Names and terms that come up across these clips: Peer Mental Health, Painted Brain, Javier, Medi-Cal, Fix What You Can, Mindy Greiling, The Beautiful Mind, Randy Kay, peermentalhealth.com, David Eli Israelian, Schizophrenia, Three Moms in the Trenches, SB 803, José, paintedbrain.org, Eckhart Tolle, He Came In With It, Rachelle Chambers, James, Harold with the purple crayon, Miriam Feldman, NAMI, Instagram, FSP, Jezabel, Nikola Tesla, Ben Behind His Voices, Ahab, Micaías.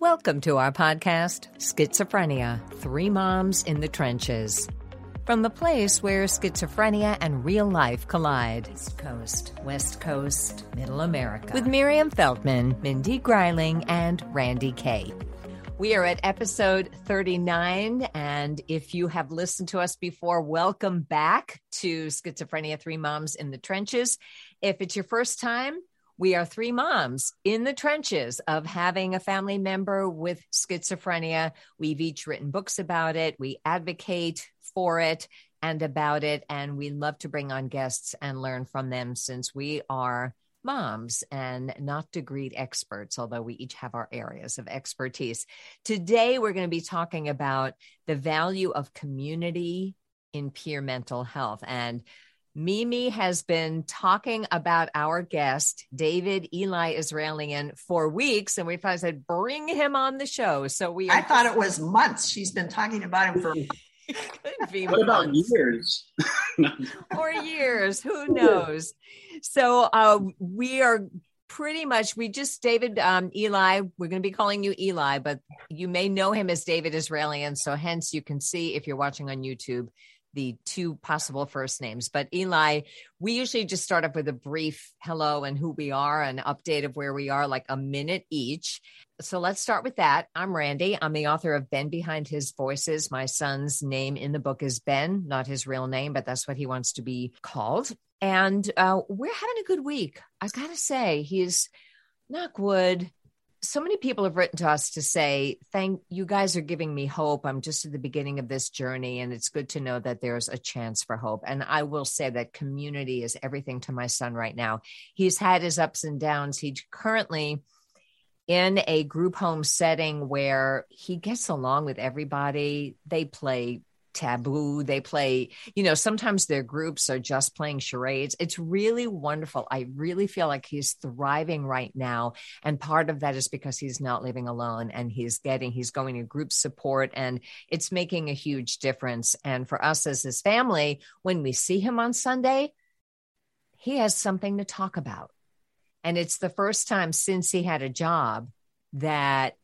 Welcome to our podcast, Schizophrenia, Three Moms in the Trenches. From the place where schizophrenia and real life collide. East Coast, West Coast, Middle America. With Miriam Feldman, Mindy Greiling, and Randy Kay. We are at episode 39, and if you have listened to us before, welcome back to Schizophrenia, Three Moms in the Trenches. If it's your first time, we are three moms in the trenches of having a family member with schizophrenia. We've each written books about it. We advocate for it and about it, and we love to bring on guests and learn from them since we are moms and not degreed experts, although we each have our areas of expertise. Today, we're going to be talking about the value of community in peer mental health. And Mimi has been talking about our guest, David Eli Israelian, for weeks, and we finally said, bring him on the show. So I thought it was months. She's been talking about him for what about years? Or years, who knows? So we are pretty much, David Eli, we're going to be calling you Eli, but you may know him as David Israelian. So hence you can see if you're watching on YouTube, the two possible first names. But Eli, we usually just start up with a brief hello and who we are, an update of where we are, like a minute each. So let's start with that. I'm Randy. I'm the author of Ben Behind His Voices. My son's name in the book is Ben, not his real name, but that's what he wants to be called. And we're having a good week. I've got to say, knock wood, so many people have written to us to say, thank you guys are giving me hope. I'm just at the beginning of this journey, and it's good to know that there's a chance for hope. And I will say that community is everything to my son right now. He's had his ups and downs. He's currently in a group home setting where he gets along with everybody. They play Taboo. They play, sometimes their groups are just playing charades. It's really wonderful. I really feel like he's thriving right now. And part of that is because he's not living alone, and he's going to group support, and it's making a huge difference. And for us as his family, when we see him on Sunday, he has something to talk about. And it's the first time since he had a job that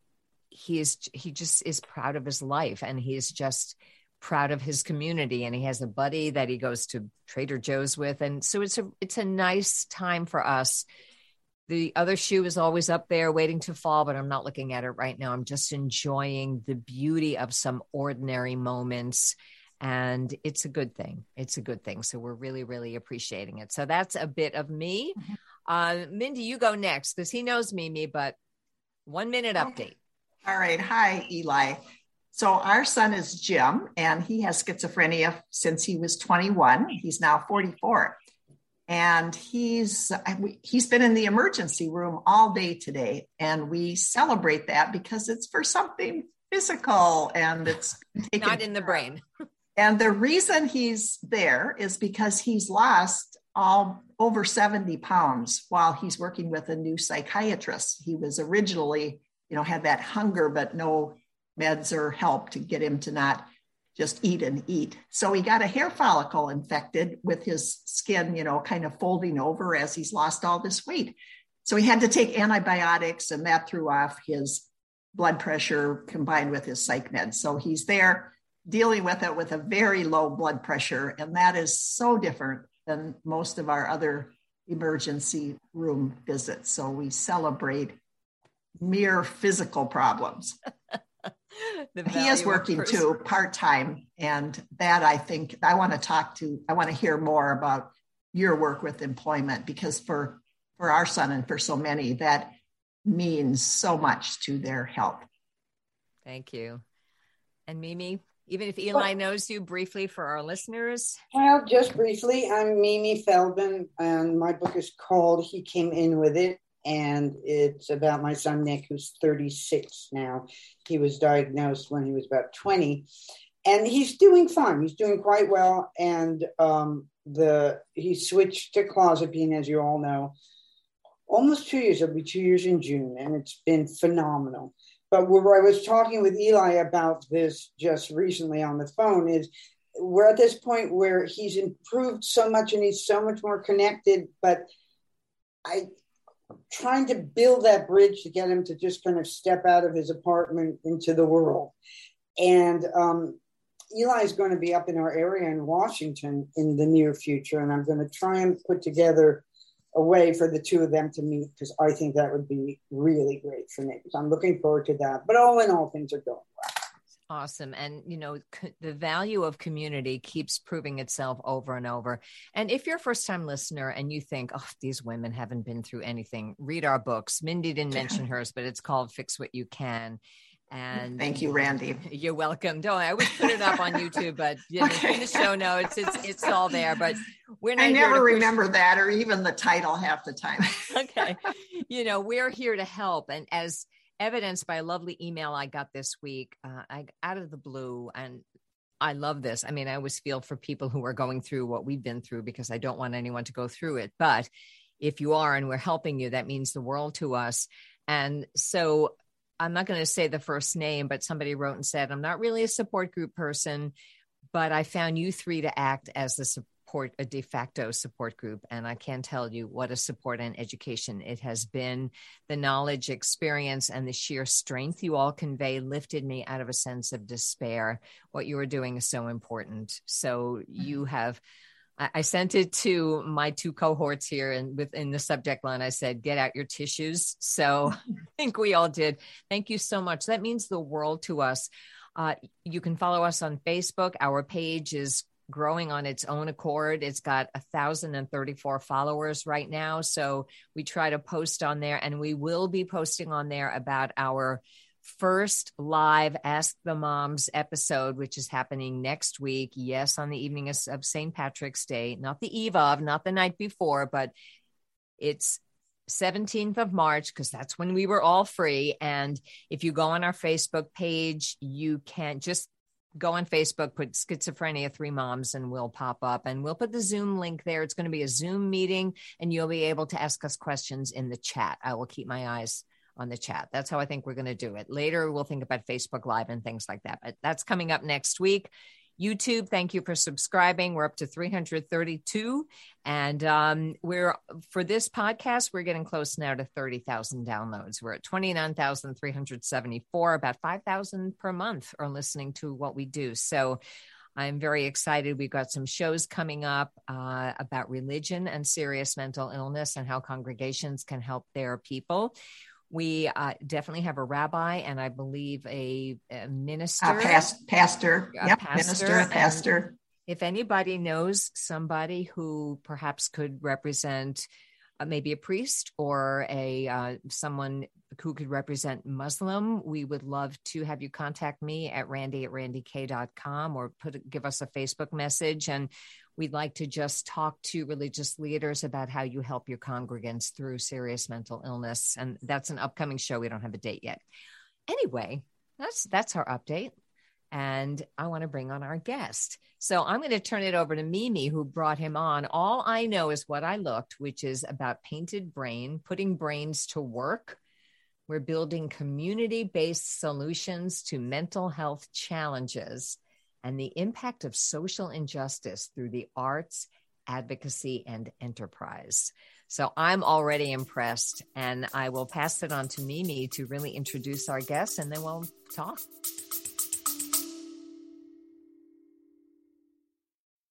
he just is proud of his life, and he's just proud of his community, and he has a buddy that he goes to Trader Joe's with. And so it's a nice time for us. The other shoe is always up there waiting to fall, but I'm not looking at it right now. I'm just enjoying the beauty of some ordinary moments, and it's a good thing. So we're really, really appreciating it. So that's a bit of me. Mindy, you go next, because he knows Mimi, but 1 minute update. All right. Hi, Eli. So our son is Jim, and he has schizophrenia since he was 21. He's now 44, and he's been in the emergency room all day today, and we celebrate that because it's for something physical, and it's not in the brain. And the reason he's there is because he's lost all over 70 pounds while he's working with a new psychiatrist. He was originally, had that hunger, but no meds or help to get him to not just eat. So he got a hair follicle infected with his skin, kind of folding over as he's lost all this weight. So he had to take antibiotics, and that threw off his blood pressure combined with his psych meds. So he's there dealing with it with a very low blood pressure. And that is so different than most of our other emergency room visits. So we celebrate mere physical problems. He is working too, part-time. And that I want to hear more about your work with employment, because for our son and for so many, that means so much to their health. Thank you. And Mimi, even if Eli knows you, briefly for our listeners. Well, just briefly, I'm Mimi Feldman, and my book is called He Came In With It. And it's about my son, Nick, who's 36 now. He was diagnosed when he was about 20. And he's doing fine. He's doing quite well. And he switched to clozapine, as you all know, almost 2 years. It'll be 2 years in June. And it's been phenomenal. But what I was talking with Eli about this just recently on the phone is we're at this point where he's improved so much and he's so much more connected. But trying to build that bridge to get him to just kind of step out of his apartment into the world. And Eli is going to be up in our area in Washington in the near future. And I'm going to try and put together a way for the two of them to meet, because I think that would be really great for neighbors. I'm looking forward to that. But all in all, things are going well. Awesome. And, you know, the value of community keeps proving itself over and over. And if you're a first time listener and you think, oh, these women haven't been through anything, read our books. Mindy didn't mention hers, but it's called Fix What You Can. And thank you, Randy. You're welcome. Don't I always put it up on YouTube, but you know, okay. In the show notes, it's all there. But we're not. I never remember that, or even the title half the time. Okay, you know, we're here to help, and as evidenced by a lovely email I got this week, out of the blue, and I love this. I mean, I always feel for people who are going through what we've been through because I don't want anyone to go through it. But if you are, and we're helping you, that means the world to us. And so, I'm not going to say the first name, but somebody wrote and said, I'm not really a support group person, but I found you three to act as a de facto support group. And I can tell you what a support and education it has been. The knowledge, experience, and the sheer strength you all convey lifted me out of a sense of despair. What you are doing is so important. So you have, I sent it to my two cohorts here, and within the subject line, I said, get out your tissues. So I think we all did. Thank you so much. That means the world to us. You can follow us on Facebook. Our page is growing on its own accord. It's got 1,034 followers right now. So we try to post on there, and we will be posting on there about our first live Ask the Moms episode, which is happening next week. Yes, on the evening of St. Patrick's Day, not the eve of, not the night before, but it's 17th of March, because that's when we were all free. And if you go on our Facebook page, you can just go on Facebook, put Schizophrenia 3 Moms, and we'll pop up, and we'll put the Zoom link there. It's going to be a Zoom meeting, and you'll be able to ask us questions in the chat. I will keep my eyes on the chat. That's how I think we're going to do it. Later, we'll think about Facebook Live and things like that. But that's coming up next week. YouTube, thank you for subscribing. We're up to 332. And for this podcast, we're getting close now to 30,000 downloads. We're at 29,374, about 5,000 per month are listening to what we do. So I'm very excited. We've got some shows coming up about religion and serious mental illness and how congregations can help their people. We definitely have a rabbi, and I believe a minister. Pastor. Yep. Pastor. And if anybody knows somebody who perhaps could represent maybe a priest or someone who could represent Muslim, we would love to have you contact me at randy@randykay.com, or give us a Facebook message. And we'd like to just talk to religious leaders about how you help your congregants through serious mental illness. And that's an upcoming show. We don't have a date yet. Anyway, that's our update. And I want to bring on our guest. So I'm going to turn it over to Mimi, who brought him on. All I know is what I looked, which is about Painted Brain, putting brains to work. We're building community-based solutions to mental health challenges and the impact of social injustice through the arts, advocacy, and enterprise. So I'm already impressed, and I will pass it on to Mimi to really introduce our guest, and then we'll talk.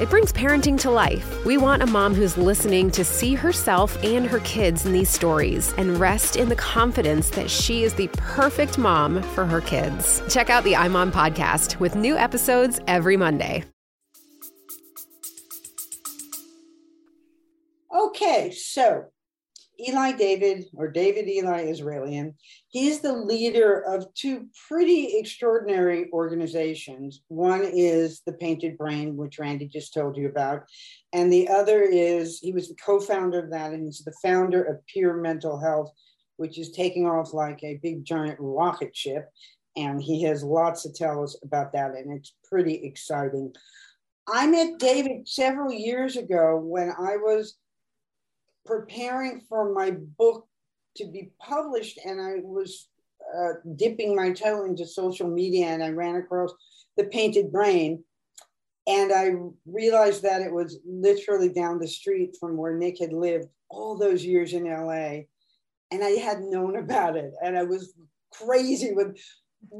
it brings parenting to life. We want a mom who's listening to see herself and her kids in these stories and rest in the confidence that she is the perfect mom for her kids. Check out the iMom podcast with new episodes every Monday. Okay, so David Eli Israelian, he is the leader of two pretty extraordinary organizations. One is the Painted Brain, which Randy just told you about. And the other is, he was the co-founder of that, and he's the founder of Peer Mental Health, which is taking off like a big giant rocket ship. and he has lots to tell us about that, and it's pretty exciting. I met David several years ago when I was preparing for my book to be published, and I was dipping my toe into social media, and I ran across the Painted Brain, and I realized that it was literally down the street from where Nick had lived all those years in LA, and I had known about it, and I was crazy with,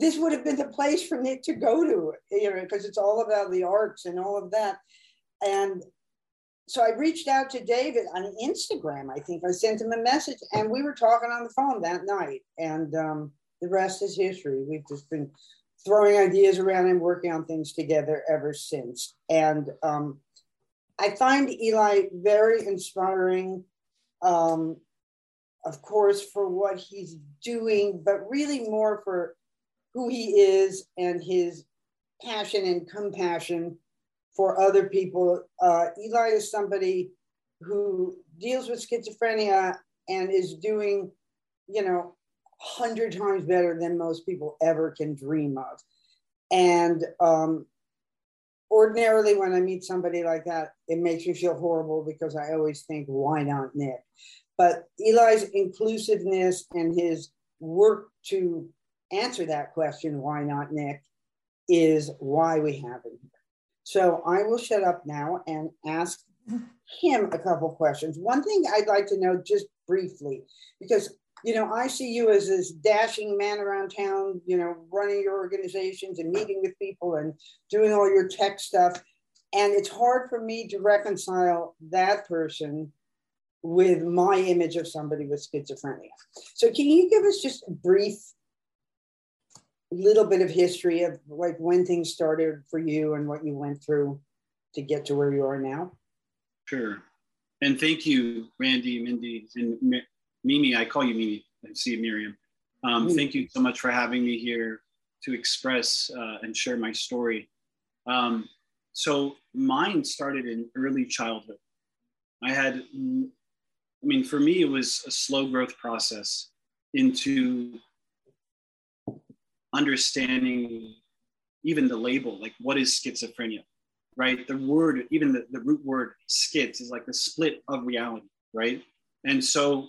this would have been the place for Nick to go to, you know, because it's all about the arts and all of that. And so I reached out to David on Instagram, I think. I sent him a message, and we were talking on the phone that night. And the rest is history. We've just been throwing ideas around and working on things together ever since. And I find Eli very inspiring, of course, for what he's doing, but really more for who he is and his passion and compassion for other people. Eli is somebody who deals with schizophrenia and is doing, you know, 100 times better than most people ever can dream of. And ordinarily when I meet somebody like that, it makes me feel horrible because I always think, why not Nick? But Eli's inclusiveness and his work to answer that question, why not Nick, is why we have him here. So I will shut up now and ask him a couple questions. One thing I'd like to know just briefly, because, you know, I see you as this dashing man around town, you know, running your organizations and meeting with people and doing all your tech stuff. And it's hard for me to reconcile that person with my image of somebody with schizophrenia. So can you give us just a brief little bit of history of like when things started for you and what you went through to get to where you are now? Sure. And thank you, Randy, Mindy, and Mimi. I call you Mimi. I see Miriam. Thank you so much for having me here to express and share my story. So mine started in early childhood. For me, it was a slow growth process into understanding even the label, like what is schizophrenia, right? The word, even the root word schiz is like the split of reality, right? And so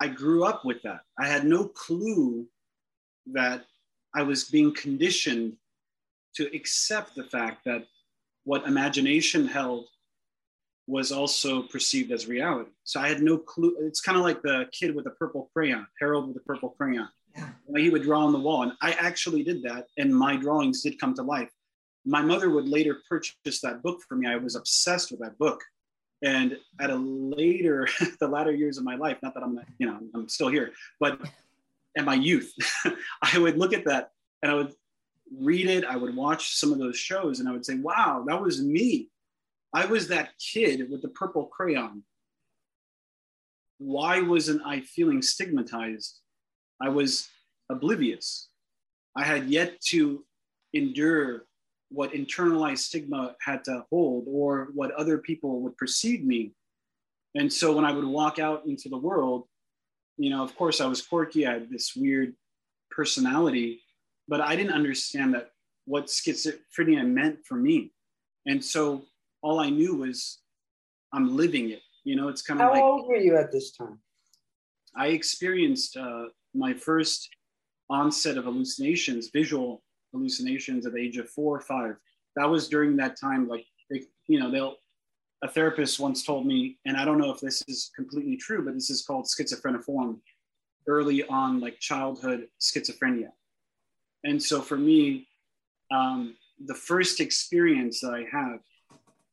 I grew up with that. I had no clue that I was being conditioned to accept the fact that what imagination held was also perceived as reality. So I had no clue. It's kind of like the kid with the purple crayon, Harold with the purple crayon. Yeah. He would draw on the wall, and I actually did that, and my drawings did come to life. My mother would later purchase that book for me. I was obsessed with that book, and at the latter years of my life, not that I'm still here, but in my youth, I would look at that, and I would read it, I would watch some of those shows, and I would say, wow, that was me. I was that kid with the purple crayon. Why wasn't I feeling stigmatized? I was oblivious. I had yet to endure what internalized stigma had to hold or what other people would perceive me. And so when I would walk out into the world, you know, of course I was quirky, I had this weird personality, but I didn't understand that what schizophrenia meant for me. And so all I knew was I'm living it. You know, it's kind of like— How old were you at this time? I experienced my first onset of hallucinations, visual hallucinations at the age of 4 or 5. That was during that time, like, a therapist once told me, and I don't know if this is completely true, but this is called schizophreniform, early on, like childhood schizophrenia. And so for me, the first experience that I have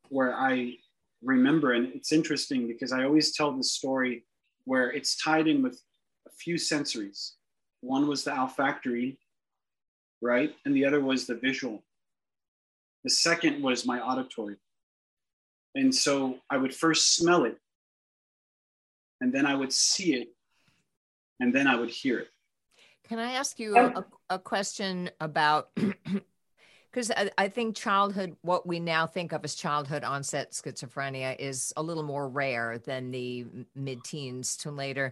where I remember, and it's interesting because I always tell this story where it's tied in with a few sensories. One was the olfactory, right? And the other was the visual. The second was my auditory. And so I would first smell it, and then I would see it, and then I would hear it. Can I ask you a question about, because I think childhood, what we now think of as childhood onset schizophrenia is a little more rare than the mid-teens to later.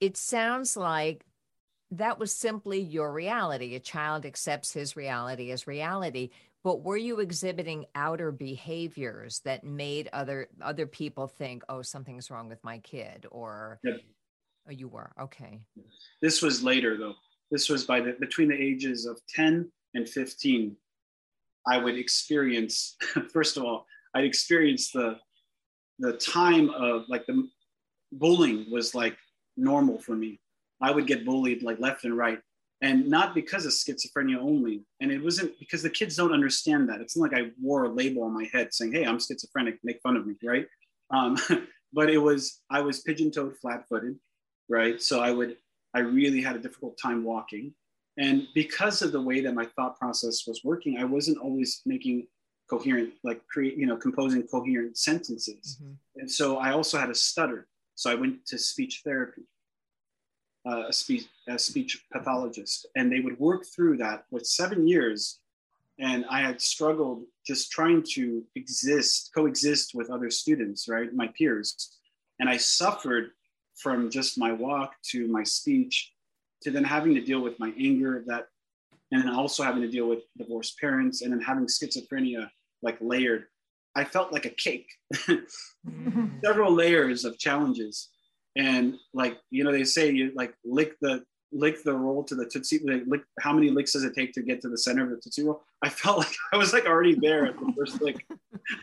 It sounds like that was simply your reality. A child accepts his reality as reality. But were you exhibiting outer behaviors that made other people think, oh, something's wrong with my kid? Or yep. Oh, you were. Okay. This was later, though. This was between the ages of 10 and 15. I would experience, first of all, I'd experience the time of like the bullying was like normal for me. I would get bullied like left and right. And not because of schizophrenia only. And it wasn't because the kids don't understand that. It's not like I wore a label on my head saying, hey, I'm schizophrenic, make fun of me, right? But it was, I was pigeon-toed, flat-footed, right? So I really had a difficult time walking. And because of the way that my thought process was working, I wasn't always making coherent, like composing coherent sentences. Mm-hmm. And so I also had a stutter. So I went to speech therapy. A speech pathologist, and they would work through that with 7 years. And I had struggled just trying to coexist with other students, right? My peers. And I suffered from just my walk to my speech to then having to deal with my anger of that. And then also having to deal with divorced parents and then having schizophrenia, like layered. I felt like a cake, several layers of challenges. And like, they say you like lick the roll to the Tootsie, like how many licks does it take to get to the center of the Tootsie roll? I felt like I was like already there at the first lick.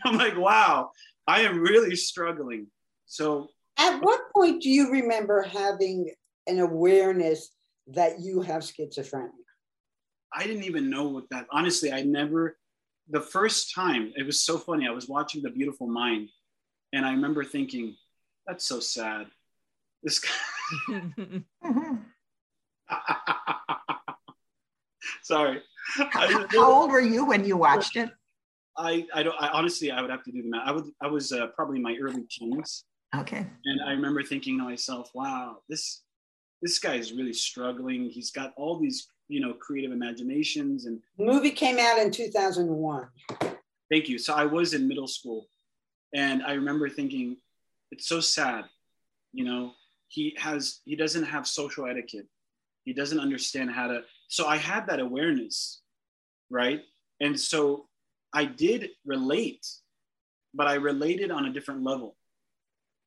I'm like, wow, I am really struggling. So at what point do you remember having an awareness that you have schizophrenia? I didn't even know what that, honestly, the first time, it was so funny. I was watching The Beautiful Mind and I remember thinking, that's so sad. This guy. Sorry. How old were you when you watched it? I would have to do the math. I was probably in my early teens. Okay. And I remember thinking to myself, wow, this guy is really struggling. He's got all these, creative imaginations. And the movie came out in 2001. Thank you. So I was in middle school and I remember thinking, it's so sad. He doesn't have social etiquette. He doesn't understand how to, so I had that awareness, right? And so I did relate, but I related on a different level.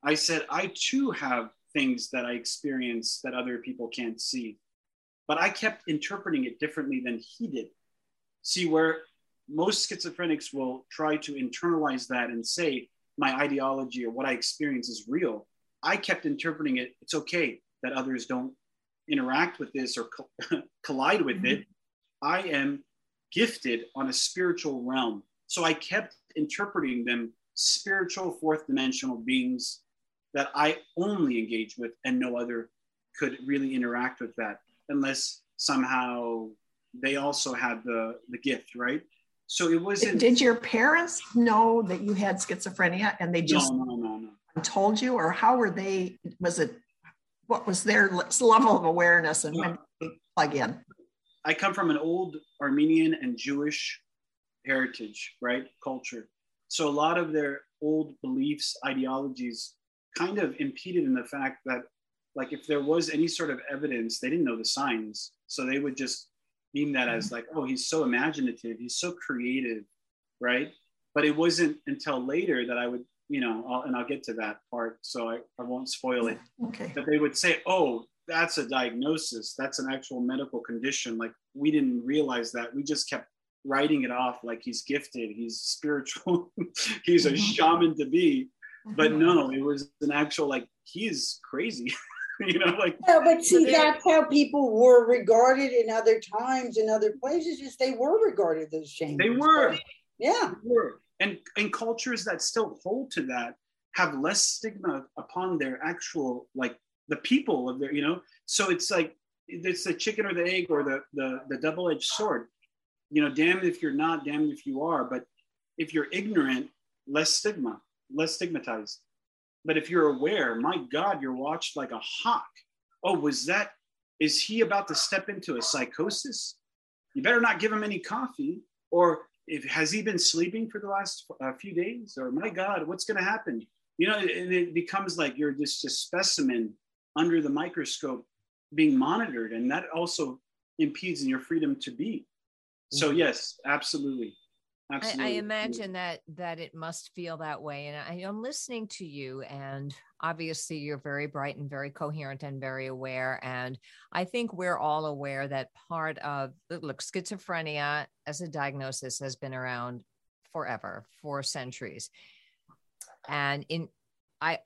I said, I too have things that I experience that other people can't see, but I kept interpreting it differently than he did. See, where most schizophrenics will try to internalize that and say, my ideology or what I experience is real. I kept interpreting it. It's okay that others don't interact with this or collide with it. I am gifted on a spiritual realm. So I kept interpreting them spiritual fourth dimensional beings that I only engage with and no other could really interact with that unless somehow they also had the gift, right? So it wasn't. Did your parents know that you had schizophrenia and they just... No. Told you, or how were they? What was their level of awareness, and when did they plug in? I come from an old Armenian and Jewish heritage, right? Culture. So a lot of their old beliefs, ideologies kind of impeded in the fact that, like, if there was any sort of evidence, they didn't know the signs. So they would just deem that as, like, oh, he's so imaginative, he's so creative, right? But it wasn't until later that I would. I'll get to that part, so I won't spoil it. Okay. But they would say, oh, that's a diagnosis. That's an actual medical condition. Like, we didn't realize that. We just kept writing it off like he's gifted, he's spiritual, he's a shaman to be. But no, it was an actual, like, he's crazy. No, but see, that's how people were regarded in other times, in other places, is they were regarded as shamans. They were. Yeah. They were. And cultures that still hold to that have less stigma upon their actual, like, the people of their, So it's like, it's the chicken or the egg or the double-edged sword. Damned if you're not, damned if you are. But if you're ignorant, less stigma, less stigmatized. But if you're aware, my God, you're watched like a hawk. Oh, is he about to step into a psychosis? You better not give him any coffee, or... has he been sleeping for the last few days? Or my God, what's going to happen? And it becomes like you're just a specimen under the microscope being monitored, and that also impedes in your freedom to be. So yes, absolutely. Absolutely. I imagine that it must feel that way. And I'm listening to you, and obviously you're very bright and very coherent and very aware. And I think we're all aware that part of, look, schizophrenia as a diagnosis has been around forever, for centuries. And I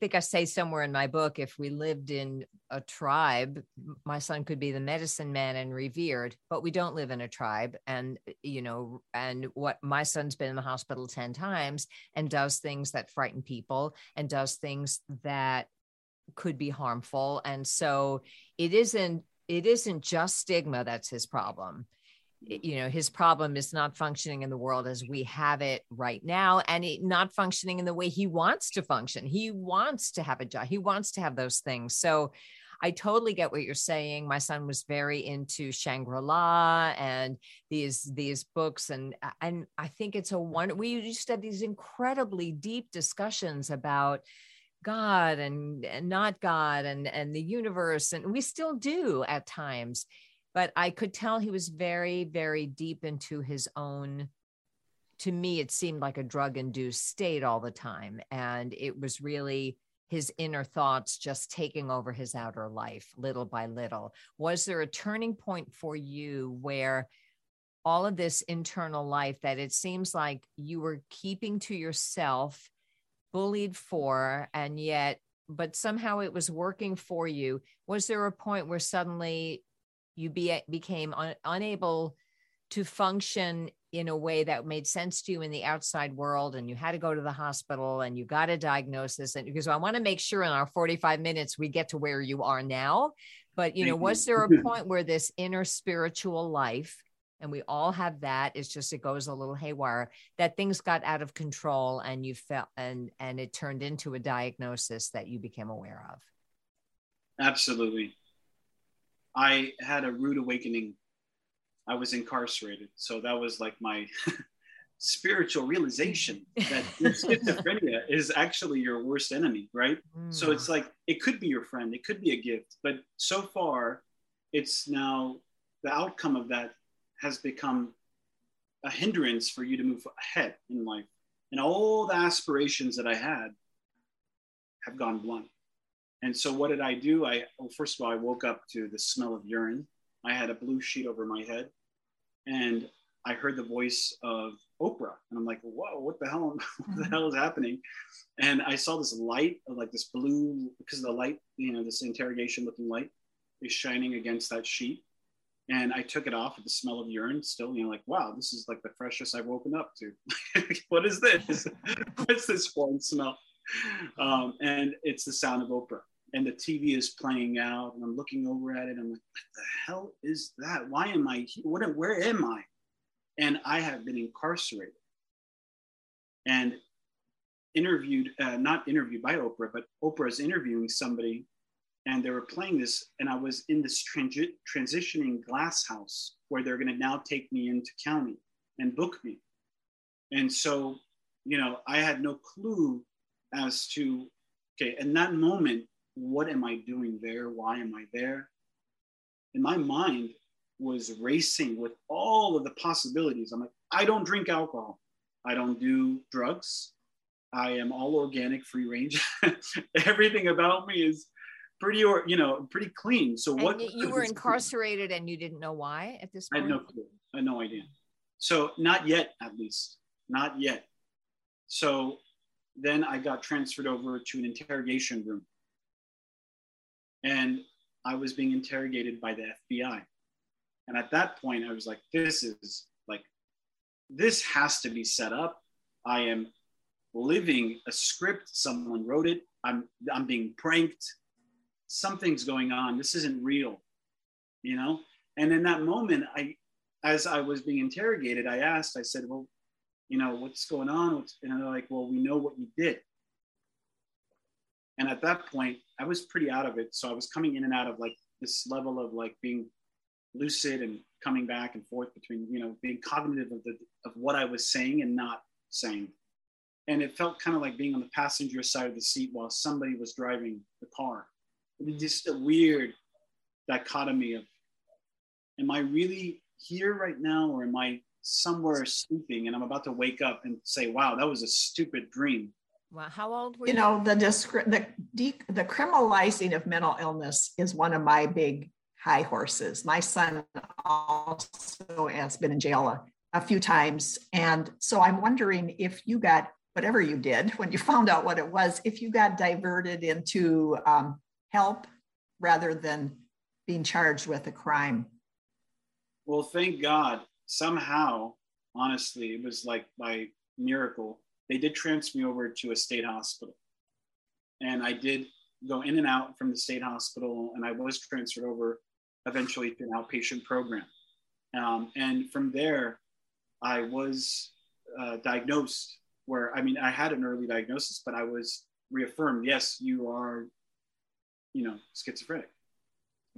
think I say somewhere in my book, if we lived in a tribe, my son could be the medicine man and revered, but we don't live in a tribe. And, you know, and what my son's been in the hospital 10 times and does things that frighten people and does things that could be harmful. And so it isn't just stigma that's his problem. You know, his problem is not functioning in the world as we have it right now, and not functioning in the way he wants to function. He wants to have a job. He wants to have those things. So I totally get what you're saying. My son was very into Shangri-La and these books. And I think it's we used to have these incredibly deep discussions about God and not God and the universe. And we still do at times. But I could tell he was very, very deep into his own, to me, it seemed like a drug-induced state all the time. And it was really his inner thoughts just taking over his outer life little by little. Was there a turning point for you where all of this internal life that it seems like you were keeping to yourself, bullied for, and yet, but somehow it was working for you? Was there a point where suddenly you became unable to function in a way that made sense to you in the outside world, and you had to go to the hospital and you got a diagnosis? And because I want to make sure in our 45 minutes, we get to where you are now, but you know, was there a point where this inner spiritual life, and we all have that, it's just, it goes a little haywire, that things got out of control and you felt, and it turned into a diagnosis that you became aware of? Absolutely. I had a rude awakening. I was incarcerated. So that was like my spiritual realization that schizophrenia is actually your worst enemy, right? Mm. So it's like, it could be your friend, it could be a gift, but so far it's now the outcome of that has become a hindrance for you to move ahead in life. And all the aspirations that I had have gone blunt. And so what did I do? First of all, I woke up to the smell of urine. I had a blue sheet over my head and I heard the voice of Oprah. And I'm like, whoa, what the hell? What the hell is happening? And I saw this light of like this blue, because of the light, you know, this interrogation looking light is shining against that sheet. And I took it off with the smell of urine still, you know, like, wow, this is like the freshest I've woken up to. What is this? What's this foreign smell? And it's the sound of Oprah, and the TV is playing out, and I'm looking over at it. I'm like, what the hell is that? Why am I here? Where am I? And I have been incarcerated and not interviewed by Oprah, but Oprah is interviewing somebody, and they were playing this. And I was in this transitioning glass house where they're going to now take me into county and book me. And so, you know, I had no clue as to, okay, in that moment, what am I doing there? Why am I there? And my mind was racing with all of the possibilities. I'm like, I don't drink alcohol. I don't do drugs. I am all organic, free range. Everything about me is pretty clean. So what? You were incarcerated and you didn't know why at this point? I had no clue. I had no idea. So not yet, at least. Not yet. So then I got transferred over to an interrogation room, and I was being interrogated by the FBI. And at that point I was like, this has to be set up. I am living a script. Someone wrote it. I'm being pranked. Something's going on. This isn't real, you know? And in that moment, as I was being interrogated, I said, well, you know, what's going on? And they're like, well, we know what you did. And at that point, I was pretty out of it. So I was coming in and out of like this level of like being lucid and coming back and forth between, you know, being cognitive of what I was saying and not saying. And it felt kind of like being on the passenger side of the seat while somebody was driving the car. It was just a weird dichotomy of, am I really here right now, or am I somewhere sleeping and I'm about to wake up and say, wow, that was a stupid dream? Wow. How old were you? You know, the criminalizing of mental illness is one of my big high horses. My son also has been in jail a few times. And so I'm wondering if you got, whatever you did when you found out what it was, if you got diverted into help rather than being charged with a crime. Well, thank God. Somehow, honestly, it was like by miracle. They did transfer me over to a state hospital. And I did go in and out from the state hospital, and I was transferred over eventually to an outpatient program. And from there, I was diagnosed where, I mean, I had an early diagnosis, but I was reaffirmed, yes, you are, you know, schizophrenic.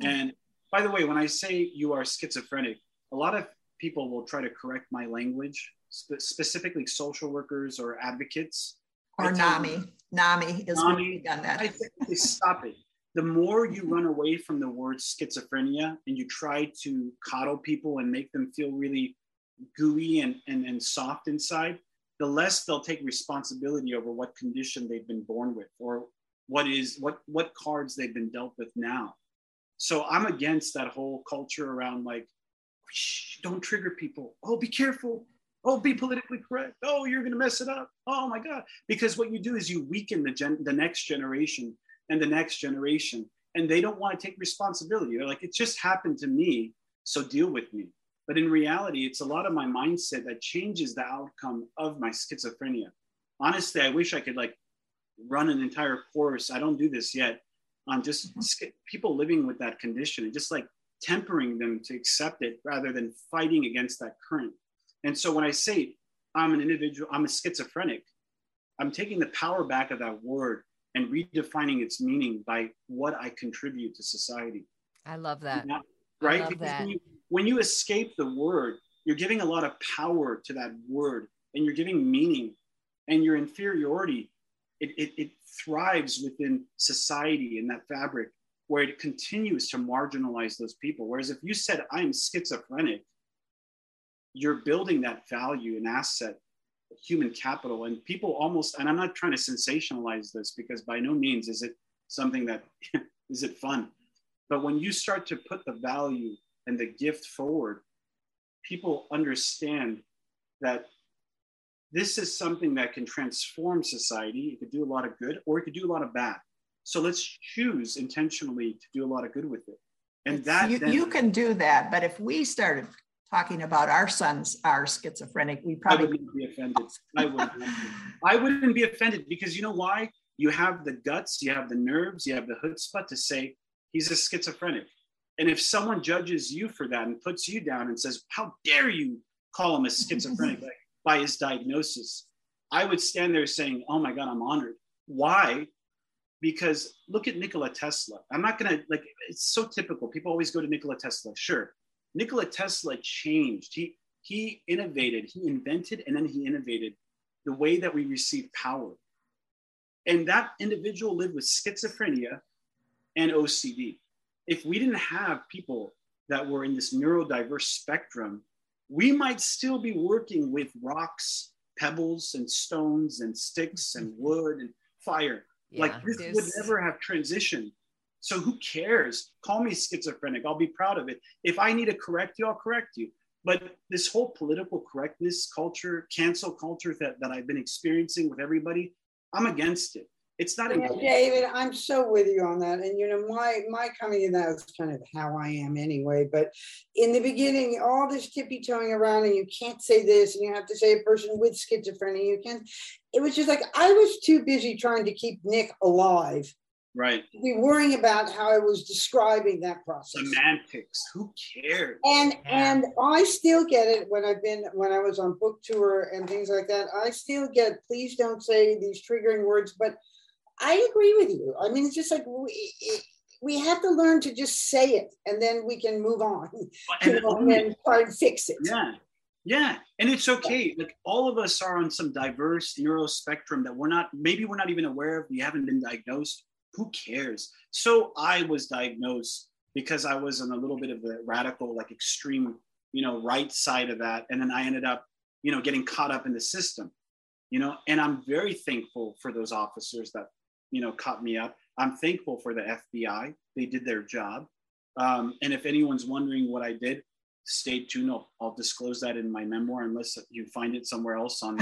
Mm-hmm. And by the way, when I say you are schizophrenic, a lot of people will try to correct my language, specifically social workers or advocates. Or NAMI. NAMI is what we've done that. I think stop it. The more you run away from the word schizophrenia and you try to coddle people and make them feel really gooey and soft inside, the less they'll take responsibility over what condition they've been born with or what cards they've been dealt with now. So I'm against that whole culture around like, shh, don't trigger people. Oh, be careful. Oh, be politically correct. Oh, you're going to mess it up. Oh my God. Because what you do is you weaken the next generation and the next generation. And they don't want to take responsibility. They're like, it just happened to me, so deal with me. But in reality, it's a lot of my mindset that changes the outcome of my schizophrenia. Honestly, I wish I could like run an entire course. I don't do this yet on just people living with that condition and just like tempering them to accept it rather than fighting against that current. And so when I say I'm an individual, I'm a schizophrenic, I'm taking the power back of that word and redefining its meaning by what I contribute to society. I love that. Not, right? I love because that. When you escape the word, you're giving a lot of power to that word and you're giving meaning, and your inferiority, it thrives within society in that fabric where it continues to marginalize those people. Whereas if you said, I'm schizophrenic, you're building that value and asset, human capital, and people almost, and I'm not trying to sensationalize this because by no means is it something that, is it fun? But when you start to put the value and the gift forward, people understand that this is something that can transform society. It could do a lot of good or it could do a lot of bad. So let's choose intentionally to do a lot of good with it. And that you can do that, but if we started talking about our sons are schizophrenic, we probably wouldn't be offended. I wouldn't be offended because you know why? You have the guts, you have the nerves, you have the chutzpah to say he's a schizophrenic. And if someone judges you for that and puts you down and says, how dare you call him a schizophrenic by his diagnosis, I would stand there saying, oh my God, I'm honored. Why? Because look at Nikola Tesla. I'm not gonna, like, it's so typical. People always go to Nikola Tesla, sure. Nikola Tesla changed, he innovated, he invented, and then he innovated the way that we receive power. And that individual lived with schizophrenia and OCD. If we didn't have people that were in this neurodiverse spectrum, we might still be working with rocks, pebbles, and stones, and sticks, and wood, and fire. Yeah, like this would never have transitioned. So who cares? Call me schizophrenic. I'll be proud of it. If I need to correct you, I'll correct you. But this whole political correctness culture, cancel culture that I've been experiencing with everybody, I'm against it. It's not important. David, I'm so with you on that. And you know, my coming in that was kind of how I am anyway. But in the beginning, all this tippy-toeing around and you can't say this and you have to say a person with schizophrenia, you can't. It was just like, I was too busy trying to keep Nick alive. Right. Be worrying about how I was describing that process. Semantics. Who cares? And I still get it when I was on book tour and things like that. I still get, please don't say these triggering words. But I agree with you. I mean, it's just like we have to learn to just say it, and then we can move on and try and fix it. Yeah. Yeah. And it's okay. Like all of us are on some diverse neuro spectrum that maybe we're not even aware of. We haven't been diagnosed. Who cares? So I was diagnosed because I was on a little bit of the radical, like extreme, you know, right side of that. And then I ended up, you know, getting caught up in the system, you know, and I'm very thankful for those officers that, you know, caught me up. I'm thankful for the FBI. They did their job. And if anyone's wondering what I did, stay tuned. I'll disclose that in my memoir, unless you find it somewhere else on.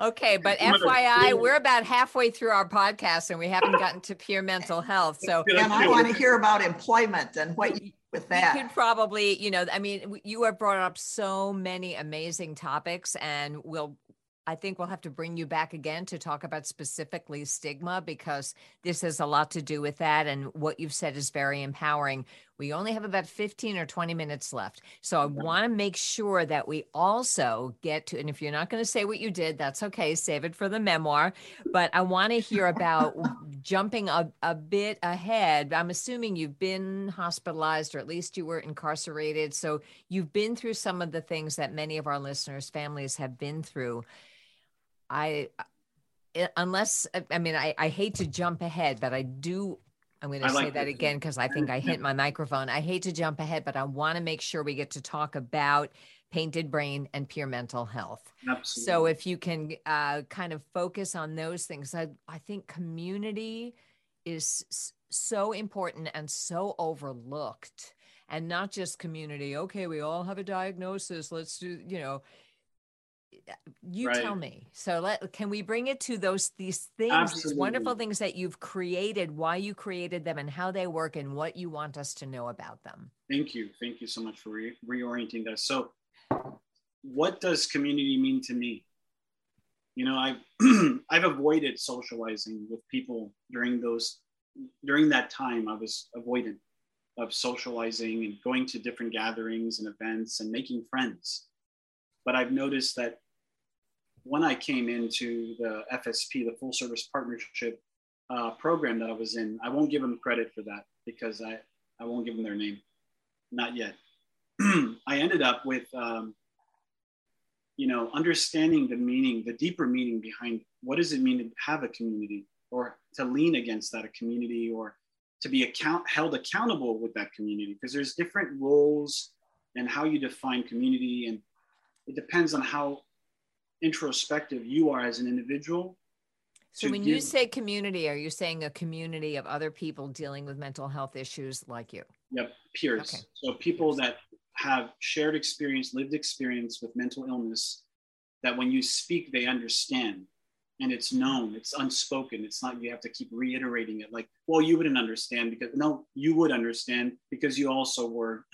Okay, but FYI, we're about halfway through our podcast and we haven't gotten to peer mental health. So, and I want to hear about employment and what you do with that. You could probably, you know, I mean, you have brought up so many amazing topics, and I think we'll have to bring you back again to talk about specifically stigma, because this has a lot to do with that. And what you've said is very empowering. We only have about 15 or 20 minutes left. So I want to make sure that we also get to, and if you're not going to say what you did, that's okay. Save it for the memoir. But I want to hear about jumping a bit ahead. I'm assuming you've been hospitalized, or at least you were incarcerated. So you've been through some of the things that many of our listeners' families have been through. I hate to jump ahead, but I'm going to say that again, because I think I hit my microphone. I hate to jump ahead, but I want to make sure we get to talk about Painted Brain and peer mental health. Absolutely. So if you can kind of focus on those things, I think community is so important and so overlooked, and not just community. Okay, we all have a diagnosis. Let's do, you know. You right. Tell me. So can we bring it to these things, Absolutely. These wonderful things that you've created, why you created them and how they work and what you want us to know about them. Thank you. Thank you so much for reorienting us. So what does community mean to me? You know, I've avoided socializing with people during that time. I was avoidant of socializing and going to different gatherings and events and making friends. But I've noticed that when I came into the FSP, the Full Service Partnership program that I was in, I won't give them credit for that because I won't give them their name. Not yet. I ended up with, understanding the deeper meaning behind what does it mean to have a community, or to lean against that a community, or to be held accountable with that community, because there's different roles and how you define community, and it depends on how introspective you are as an individual. So when you say community, are you saying a community of other people dealing with mental health issues like you? Yep, peers. Okay. So people that have shared experience, lived experience with mental illness, that when you speak, they understand, and it's known, it's unspoken. It's not, you have to keep reiterating it like, well, you wouldn't understand because, no, you would understand because you also were,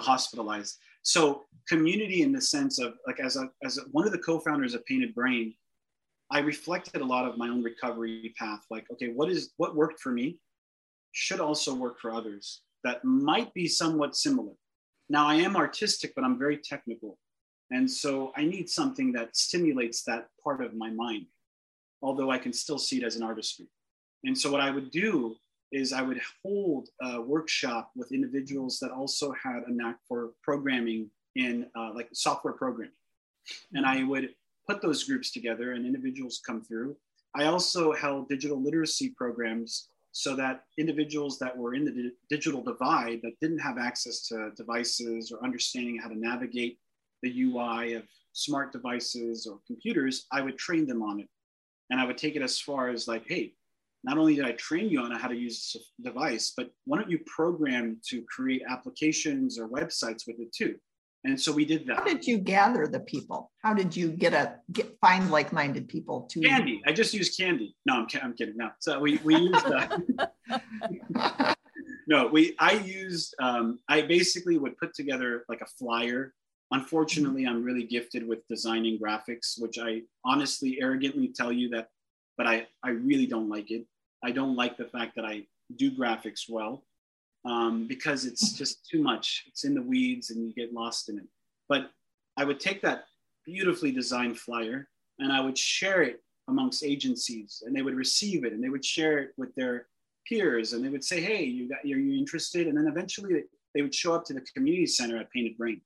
hospitalized. So community in the sense of, like, as one of the co-founders of Painted Brain, I reflected a lot of my own recovery path. Like, okay, what worked for me should also work for others that might be somewhat similar. Now, I am artistic, but I'm very technical. And so I need something that stimulates that part of my mind, although I can still see it as an artistry. And so what I would do is I would hold a workshop with individuals that also had a knack for programming in like software programming. And I would put those groups together and individuals come through. I also held digital literacy programs so that individuals that were in the digital divide, that didn't have access to devices or understanding how to navigate the UI of smart devices or computers, I would train them on it. And I would take it as far as like, hey, not only did I train you on how to use this device, but why don't you program to create applications or websites with it too? And so we did that. How did you gather the people? How did you find like-minded people to? Candy. I just used candy. No, I'm kidding. No, so we used that. No, I basically would put together like a flyer. Unfortunately, I'm really gifted with designing graphics, which I honestly, arrogantly tell you that, but I really don't like it. I don't like the fact that I do graphics well because it's just too much. It's in the weeds and you get lost in it. But I would take that beautifully designed flyer and I would share it amongst agencies, and they would receive it and they would share it with their peers, and they would say, hey, are you interested? And then eventually they would show up to the community center at Painted Brain,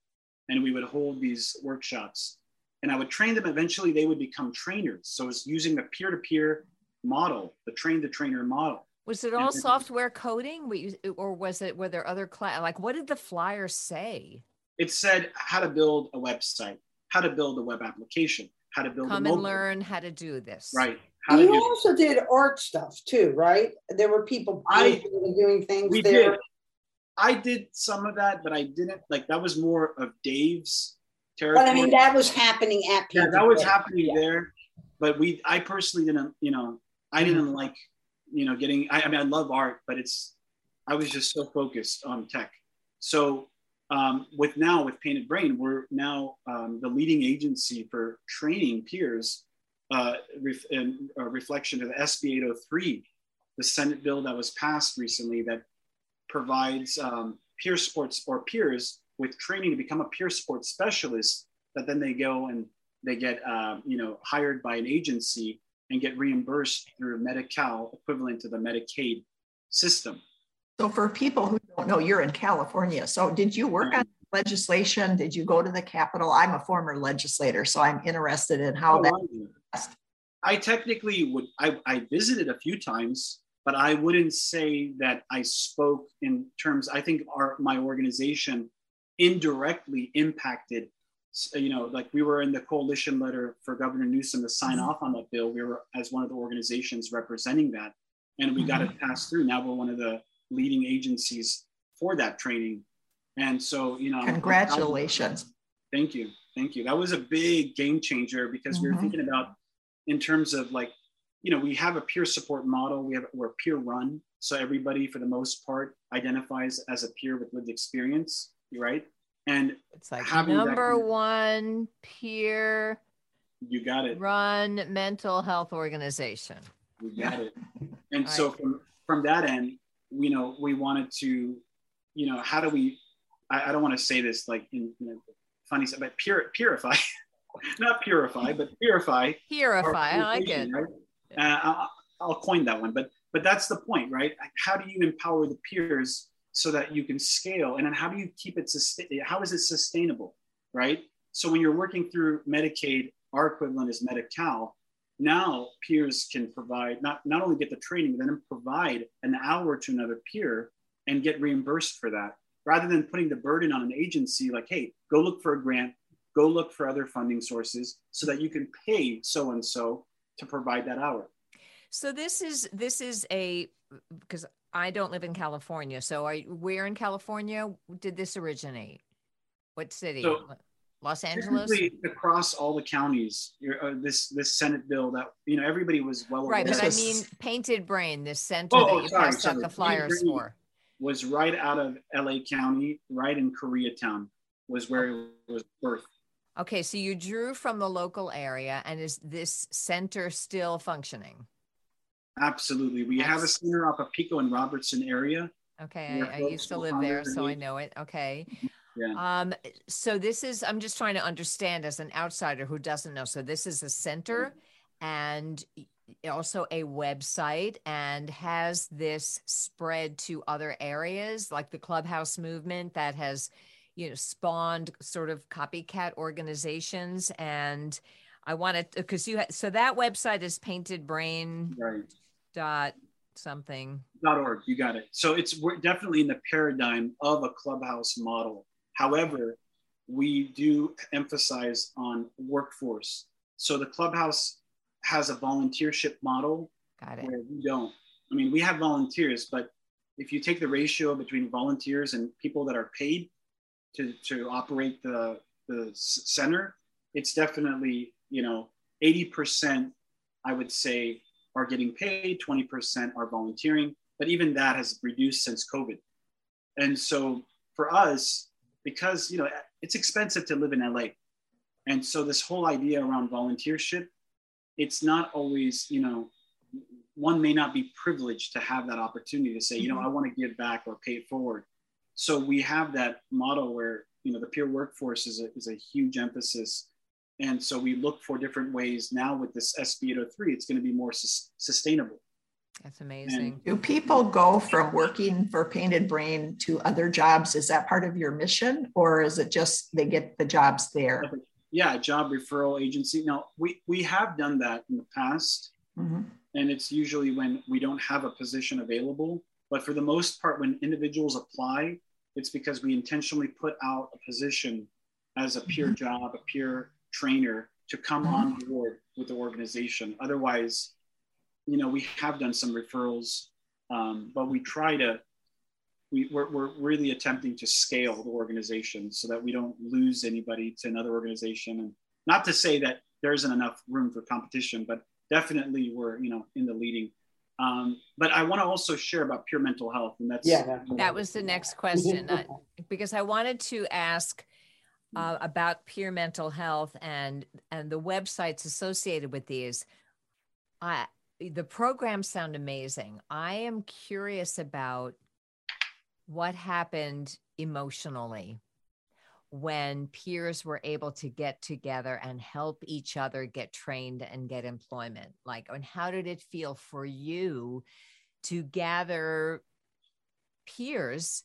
and we would hold these workshops. And I would train them. Eventually, they would become trainers. So it's using the peer-to-peer model, the train-the-trainer model. Was it all software coding, or was it, were there other class? Like, what did the flyer say? It said how to build a website, how to build a web application, how to build. Come and learn how to do this. Right. You also did art stuff too, right? There were people doing things. We did. I did some of that, but I didn't like. That was more of Dave's territory. But I mean, that was happening at. Yeah, that was happening there, but we. I personally didn't. You know, I didn't like. You know, getting, I mean, I love art, but it's, I was just so focused on tech. So with now, with Painted Brain, we're now the leading agency for training peers in reflection to the SB 803, the Senate bill that was passed recently that provides peer sports or peers with training to become a peer sports specialist, that then they go and they get, you know, hired by an agency and get reimbursed through Medi-Cal, equivalent to the Medicaid system. So for people who don't know, you're in California. So did you work on legislation? Did you go to the Capitol? I'm a former legislator, so I'm interested in how that. I technically would, I visited a few times, but I wouldn't say that I spoke in terms, I think my organization indirectly impacted. So, you know, like we were in the coalition letter for Governor Newsom to sign off on that bill. We were as one of the organizations representing that, and we got it passed through. Now we're one of the leading agencies for that training. And so, you know, congratulations. Thank you. Thank you. That was a big game changer because we were thinking about in terms of like, you know, we have a peer support model. We're peer run. So everybody for the most part identifies as a peer with lived experience. You're right. And it's like number one peer. You got it. Run mental health organization. You got it. And all so right. from that end, you know, we wanted to, you know, how do we? I don't want to say this like in funny stuff, but purify, not purify, but purify. Purify. I like it. Right? Yeah. I'll coin that one. But that's the point, right? How do you empower the peers so that you can scale? And then how do you keep it, how is it sustainable, right? So when you're working through Medicaid, our equivalent is Medi-Cal, now peers can provide, not only get the training, but then provide an hour to another peer and get reimbursed for that, rather than putting the burden on an agency like, hey, go look for a grant, go look for other funding sources so that you can pay so-and-so to provide that hour. So this is a, because I don't live in California. So where in California did this originate? What city? So Los Angeles? Across all the counties, this Senate bill that, you know, everybody was well aware. Right, but I mean, Painted Brain, this center that you passed out the flyers for. Was right out of LA County, right in Koreatown was where it was birthed. Okay, so you drew from the local area, and is this center still functioning? Absolutely. We have a center off of Pico and Robertson area. Okay. I used to live there, so I know it. Okay. Yeah. So this is, I'm just trying to understand as an outsider who doesn't know. So this is a center and also a website, and has this spread to other areas like the Clubhouse movement that has, you know, spawned sort of copycat organizations. And I wanted, because you had, so that website is Painted Brain. Right. .org. You got it. So we're definitely in the paradigm of a Clubhouse model. However, we do emphasize on workforce. So the Clubhouse has a volunteership model. Got it. Where we don't. I mean, we have volunteers, but if you take the ratio between volunteers and people that are paid to operate the center, it's definitely, you know, 80%, I would say, are getting paid, 20% are volunteering, but even that has reduced since COVID. And so for us, because, you know, it's expensive to live in LA. And so this whole idea around volunteership, it's not always, you know, one may not be privileged to have that opportunity to say, you know, I want to give back or pay it forward. So we have that model where, you know, the peer workforce is a huge emphasis. And so we look for different ways now with this SB 803, it's going to be more sustainable. That's amazing. And do people go from working for Painted Brain to other jobs? Is that part of your mission, or is it just they get the jobs there? Yeah, job referral agency. Now, we have done that in the past. And it's usually when we don't have a position available. But for the most part, when individuals apply, it's because we intentionally put out a position as a peer job, a peer trainer to come on board with the organization. Otherwise, you know, we have done some referrals, but we try to, we're really attempting to scale the organization so that we don't lose anybody to another organization. And not to say that there isn't enough room for competition, but definitely we're, you know, in the leading. But I want to also share about Peer Mental Health. And that's, that was the next question, because I wanted to ask about Peer Mental Health and the websites associated with these. The programs sound amazing. I am curious about what happened emotionally when peers were able to get together and help each other get trained and get employment. Like, and how did it feel for you to gather peers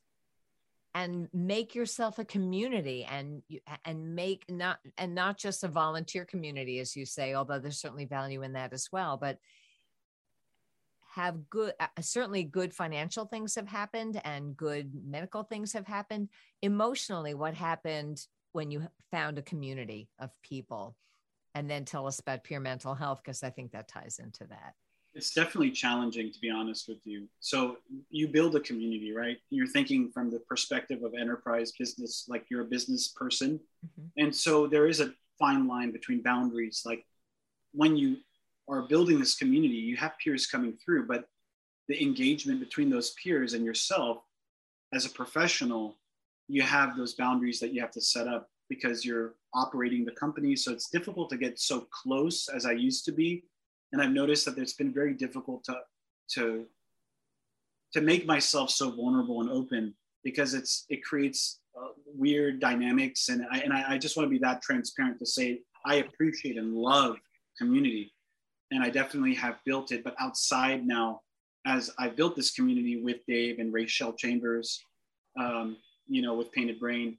and make yourself a community and make not just a volunteer community, as you say, although there's certainly value in that as well, but have good, certainly good financial things have happened and good medical things have happened. Emotionally, what happened when you found a community of people? And then tell us about Peer Mental Health, because I think that ties into that. It's definitely challenging, to be honest with you. So you build a community, right? You're thinking from the perspective of enterprise business, like you're a business person. Mm-hmm. And so there is a fine line between boundaries. Like when you are building this community, you have peers coming through, but the engagement between those peers and yourself as a professional, you have those boundaries that you have to set up because you're operating the company. So it's difficult to get so close as I used to be. And I've noticed that it's been very difficult to make myself so vulnerable and open, because it creates weird dynamics. And I just want to be that transparent to say, I appreciate and love community. And I definitely have built it, but outside now, as I built this community with Dave and Rachelle Chambers, you know, with Painted Brain,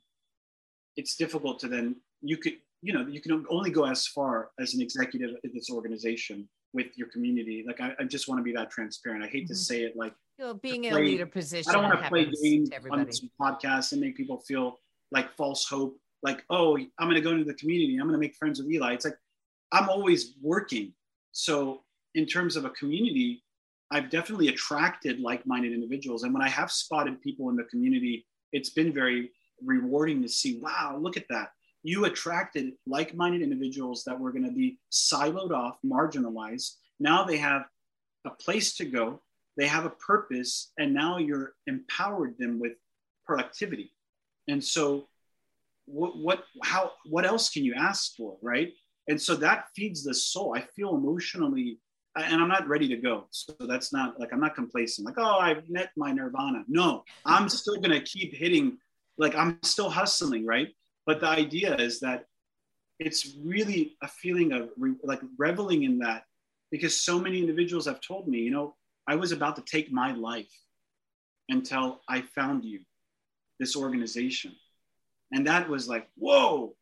it's difficult to then, you can only go as far as an executive in this organization with your community. Like, I just want to be that transparent. I hate to say it, like, you know, being in a leader position. I don't want to play games on this podcast and make people feel like false hope. Like, oh, I'm going to go into the community. I'm going to make friends with Eli. It's like, I'm always working. So in terms of a community, I've definitely attracted like-minded individuals. And when I have spotted people in the community, it's been very rewarding to see, wow, look at that. You attracted like-minded individuals that were going to be siloed off, marginalized. Now they have a place to go. They have a purpose. And now you're empowered them with productivity. And so what else can you ask for, right? And so that feeds the soul. I feel emotionally, and I'm not ready to go. So that's not like, I'm not complacent. Like, oh, I've met my nirvana. No, I'm still going to keep hitting, like I'm still hustling, right? But the idea is that it's really a feeling of like reveling in that, because so many individuals have told me, you know, I was about to take my life until I found you, this organization. And that was like, whoa.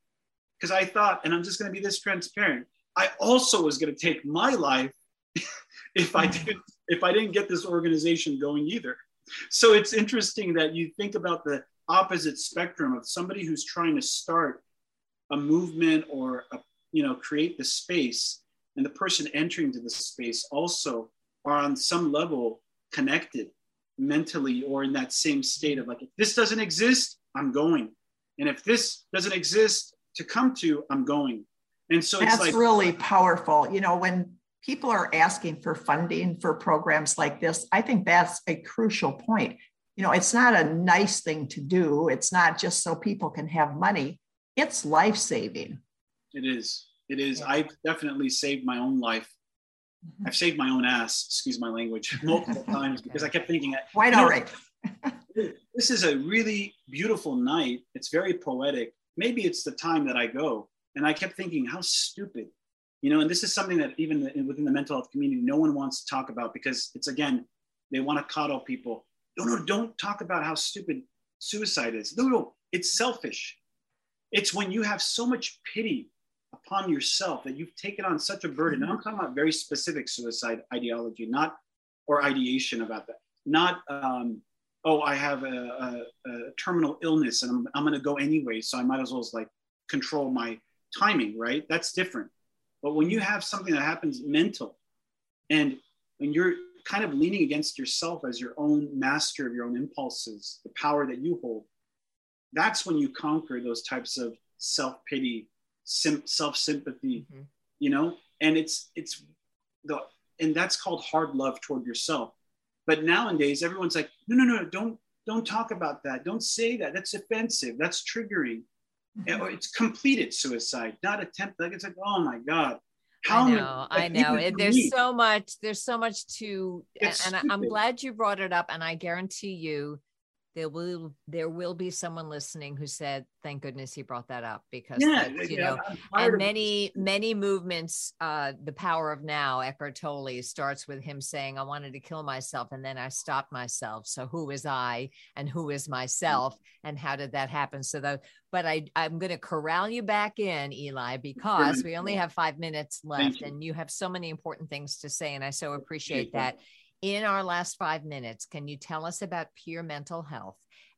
Because I thought, and I'm just going to be this transparent, I also was going to take my life if I didn't get this organization going either. So it's interesting that you think about the opposite spectrum of somebody who's trying to start a movement or create the space, and the person entering into the space also are on some level connected mentally or in that same state of like, if this doesn't exist, I'm going, and if this doesn't exist to come to, I'm going. And so that's really powerful. You know, when people are asking for funding for programs like this, I think that's a crucial point. You know, it's not a nice thing to do. It's not just so people can have money. It's life-saving. It is. Yeah. I've definitely saved my own life. Mm-hmm. I've saved my own ass, excuse my language, multiple times because I kept thinking, this is a really beautiful night. It's very poetic. Maybe it's the time that I go. And I kept thinking, how stupid, you know, and this is something that even within the mental health community, no one wants to talk about because it's, again, they want to coddle people. No, don't talk about how stupid suicide is. No, it's selfish. It's when you have so much pity upon yourself, that you've taken on such a burden. And I'm talking about very specific suicide ideology, not, or ideation about that, not, oh, I have a terminal illness and I'm going to go anyway, so I might as well just like control my timing, right? That's different. But when you have something that happens mental, and when you're kind of leaning against yourself as your own master of your own impulses, the power that you hold, that's when you conquer those types of self-pity, self-sympathy, mm-hmm. you know? And that's called hard love toward yourself. But nowadays, everyone's like, no, don't talk about that. Don't say that. That's offensive. That's triggering. Mm-hmm. It's completed suicide, not attempt. Like, it's like, oh my God. I know. There's so much to, and I'm glad you brought it up. And I guarantee you, there will be someone listening who said, thank goodness he brought that up, because many movements, The Power of Now, Eckhart Tolle, starts with him saying, I wanted to kill myself and then I stopped myself. So who is I and who is myself and how did that happen? But I'm going to corral you back in, Eli, because we only have 5 minutes left and you have so many important things to say. And I so appreciate that. In our last 5 minutes, can you tell us about Peer Mental Health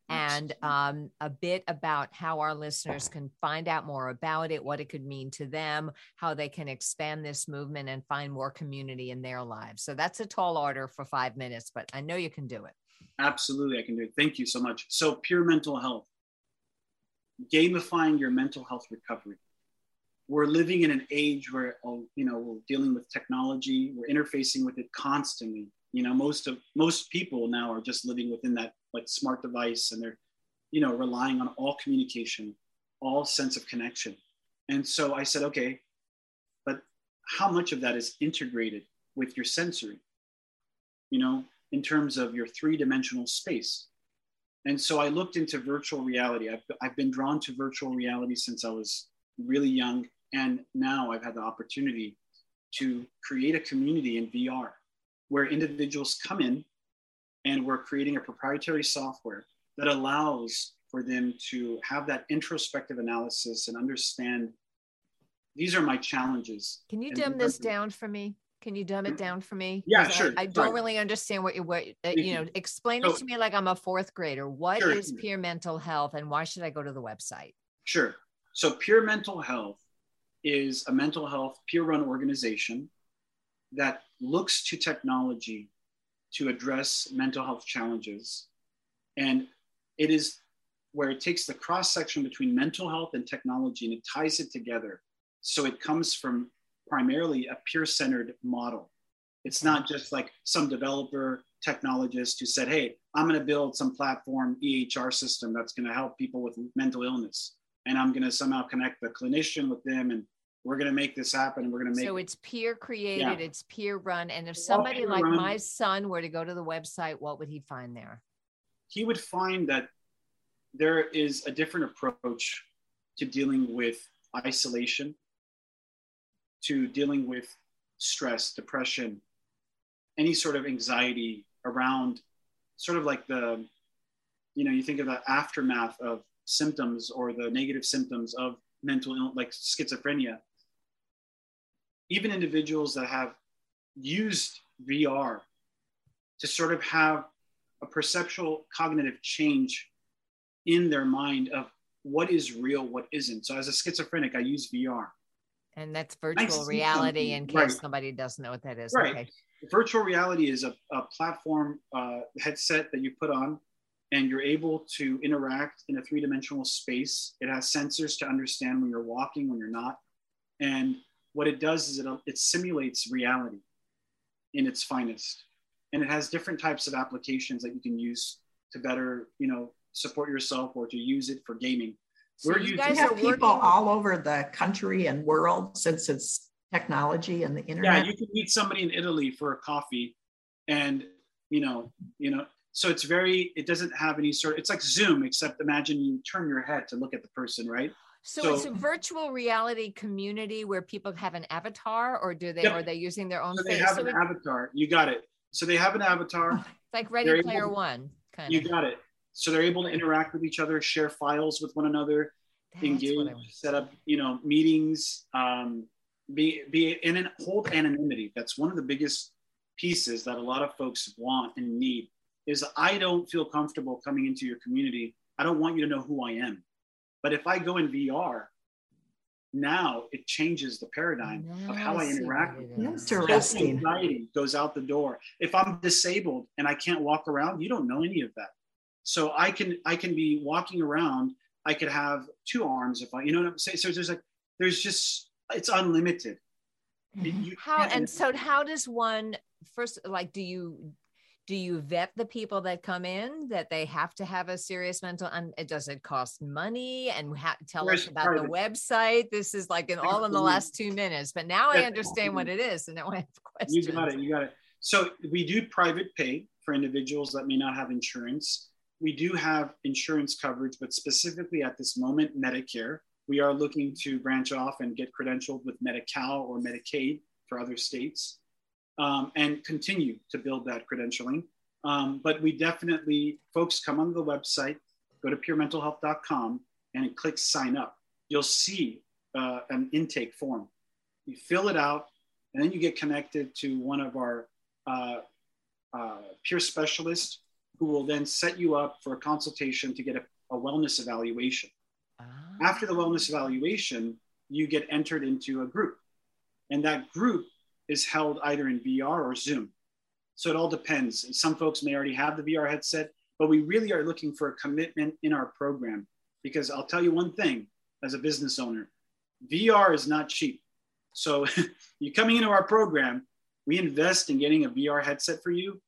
and a bit about how our listeners can find out more about it, what it could mean to them, how they can expand this movement and find more community in their lives? So that's a tall order for 5 minutes, but I know you can do it. Absolutely, I can do it. Thank you so much. So Peer Mental Health, gamifying your mental health recovery. We're living in an age where, we're dealing with technology, we're interfacing with it constantly. Most people now are just living within that like smart device, and they're, relying on all communication, all sense of connection. And so I said, okay, but how much of that is integrated with your sensory, in terms of your three-dimensional space? And so I looked into virtual reality. I've been drawn to virtual reality since I was really young. And now I've had the opportunity to create a community in VR, where individuals come in and we're creating a proprietary software that allows for them to have that introspective analysis and understand, these are my challenges. Can you dumb this down for me? Yeah, sure. I don't really understand what explain it to me like I'm a fourth grader. What is Peer Mental Health and why should I go to the website? Sure. So Peer Mental Health is a mental health peer-run organization that looks to technology to address mental health challenges. And it is where it takes the cross-section between mental health and technology, and it ties it together. So it comes from primarily a peer-centered model. It's not just like some developer technologist who said, hey, I'm going to build some platform EHR system that's going to help people with mental illness, and I'm going to somehow connect the clinician with them, and we're going to make this happen. And we're going to make it. So it's peer created, It's peer run. And if somebody like my son were to go to the website, what would he find there? He would find that there is a different approach to dealing with isolation, to dealing with stress, depression, any sort of anxiety around sort of like the, you think of the aftermath of symptoms or the negative symptoms of mental illness, like schizophrenia. Even individuals that have used VR to sort of have a perceptual cognitive change in their mind of what is real, what isn't. So as a schizophrenic, I use VR. And that's virtual reality in case somebody doesn't know what that is. Right. Okay. Virtual reality is a platform headset that you put on, and you're able to interact in a three-dimensional space. It has sensors to understand when you're walking, when you're not. And what it does is it simulates reality in its finest. And it has different types of applications that you can use to better, support yourself or to use it for gaming. So you guys have people all over the country and world, since it's technology and the internet. Yeah, you can meet somebody in Italy for a coffee and, so it doesn't have any sort of, it's like Zoom, except imagine you turn your head to look at the person, right? So it's a virtual reality community where people have an avatar, or are they using their own face? They have an avatar. You got it. So they have an avatar. It's like Ready Player One. Kind of. You got it. So they're able to interact with each other, share files with one another. engage, set up, you know, meetings, be and then hold anonymity. That's one of the biggest pieces that a lot of folks want and need is, I don't feel comfortable coming into your community. I don't want you to know who I am. But if I go in VR, now it changes the paradigm of how I interact with you. Interesting. Anxiety goes out the door. If I'm disabled and I can't walk around, you don't know any of that. So I can be walking around. I could have two arms if I, you know what I'm saying? So there's like, there's just, it's unlimited. How does one first, like, do you vet the people that come in that they have to have a serious mental, and it doesn't cost money? And tell us about the website. This is like all in the last 2 minutes, but now I understand what it is. And now I have questions. You got it. So we do private pay for individuals that may not have insurance. We do have insurance coverage, but specifically at this moment, Medicare. We are looking to branch off and get credentialed with Medi-Cal or Medicaid for other states, and continue to build that credentialing. But we definitely, folks, come onto the website, go to peermentalhealth.com and click sign up. You'll see an intake form. You fill it out, and then you get connected to one of our peer specialists who will then set you up for a consultation to get a wellness evaluation. After the wellness evaluation, you get entered into a group, and that group is held either in VR or Zoom. So it all depends. And some folks may already have the VR headset, but we really are looking for a commitment in our program, because I'll tell you one thing, as a business owner, VR is not cheap. So you're coming into our program, we invest in getting a VR headset for you.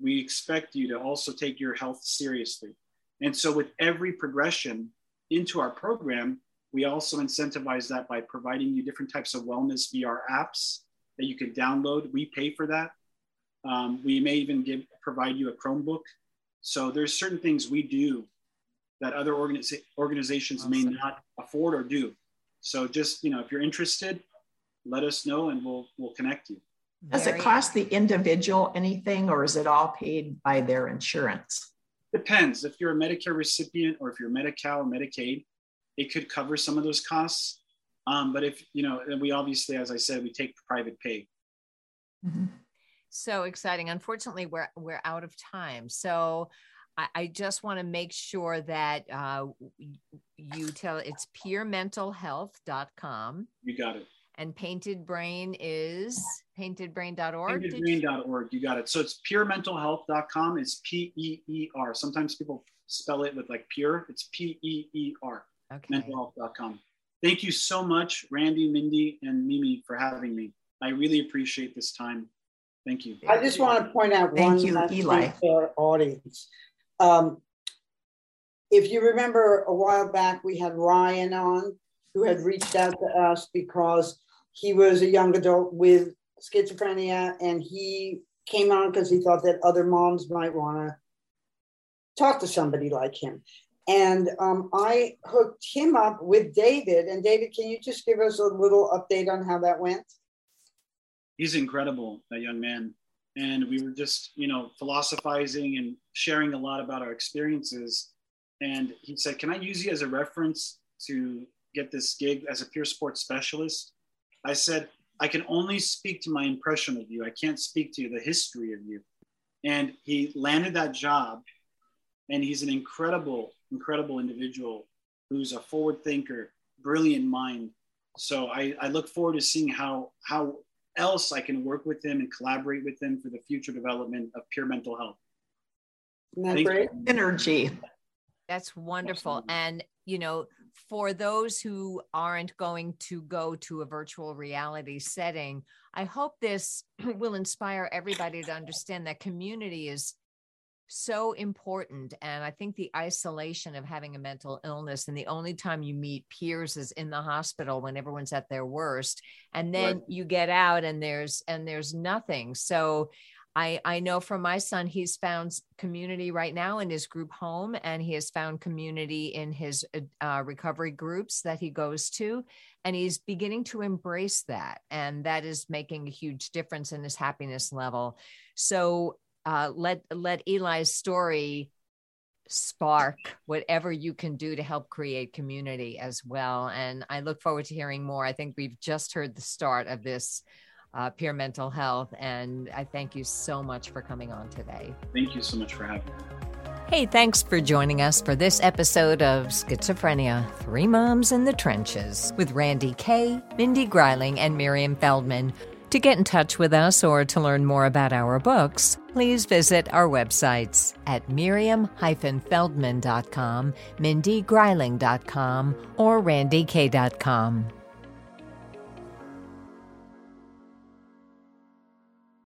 We expect you to also take your health seriously. And so with every progression into our program, we also incentivize that by providing you different types of wellness VR apps that you can download. We pay for that. We may even provide you a Chromebook. So there's certain things we do that other organizations may not afford or do. So just, you know, if you're interested, let us know and we'll connect you. Does it cost the individual anything, or is it all paid by their insurance? Depends. If you're a Medicare recipient or if you're Medi-Cal or Medicaid, it could cover some of those costs. But if, you know, and we obviously, as I said, we take private pay. Mm-hmm. So exciting. Unfortunately, we're out of time. So I just want to make sure that you tell, it's peermentalhealth.com. You got it. And Painted Brain is paintedbrain.org. Paintedbrain.org. You got it. So it's peermentalhealth.com. It's P-E-E-R. Sometimes people spell it with like pure. It's P-E-E-R. Okay. Mentalhealth.com. Thank you so much, Randy, Mindy, and Mimi, for having me. I really appreciate this time. Thank you. I just want to point out one last thing for our audience. If you remember a while back, we had Ryan on, who had reached out to us because he was a young adult with schizophrenia, and he came on because he thought that other moms might want to talk to somebody like him. And I hooked him up with David. And David, can you just give us a little update on how that went? He's incredible, that young man. And we were just, you know, philosophizing and sharing a lot about our experiences. And he said, can I use you as a reference to get this gig as a peer support specialist? I said, I can only speak to my impression of you. I can't speak to the history of you. And he landed that job, and he's an incredible, incredible individual who's a forward thinker, brilliant mind. So I look forward to seeing how else I can work with him and collaborate with him for the future development of Peer Mental Health. That's great energy. That's wonderful. Absolutely. And, you know, for those who aren't going to go to a virtual reality setting, I hope this will inspire everybody to understand that community is so important. And I think the isolation of having a mental illness, and the only time you meet peers is in the hospital when everyone's at their worst. And then you get out and there's nothing. So I know from my son, he's found community right now in his group home, and he has found community in his recovery groups that he goes to, and he's beginning to embrace that. And that is making a huge difference in his happiness level. So let Eli's story spark whatever you can do to help create community as well. And I look forward to hearing more. I think we've just heard the start of this Peer Mental Health. And I thank you so much for coming on today. Thank you so much for having me. Hey, thanks for joining us for this episode of Schizophrenia, 3 Moms in the Trenches with Randy Kay, Mindy Greiling, and Miriam Feldman. To get in touch with us or to learn more about our books, please visit our websites at miriam-feldman.com, mindygreiling.com, or randykay.com.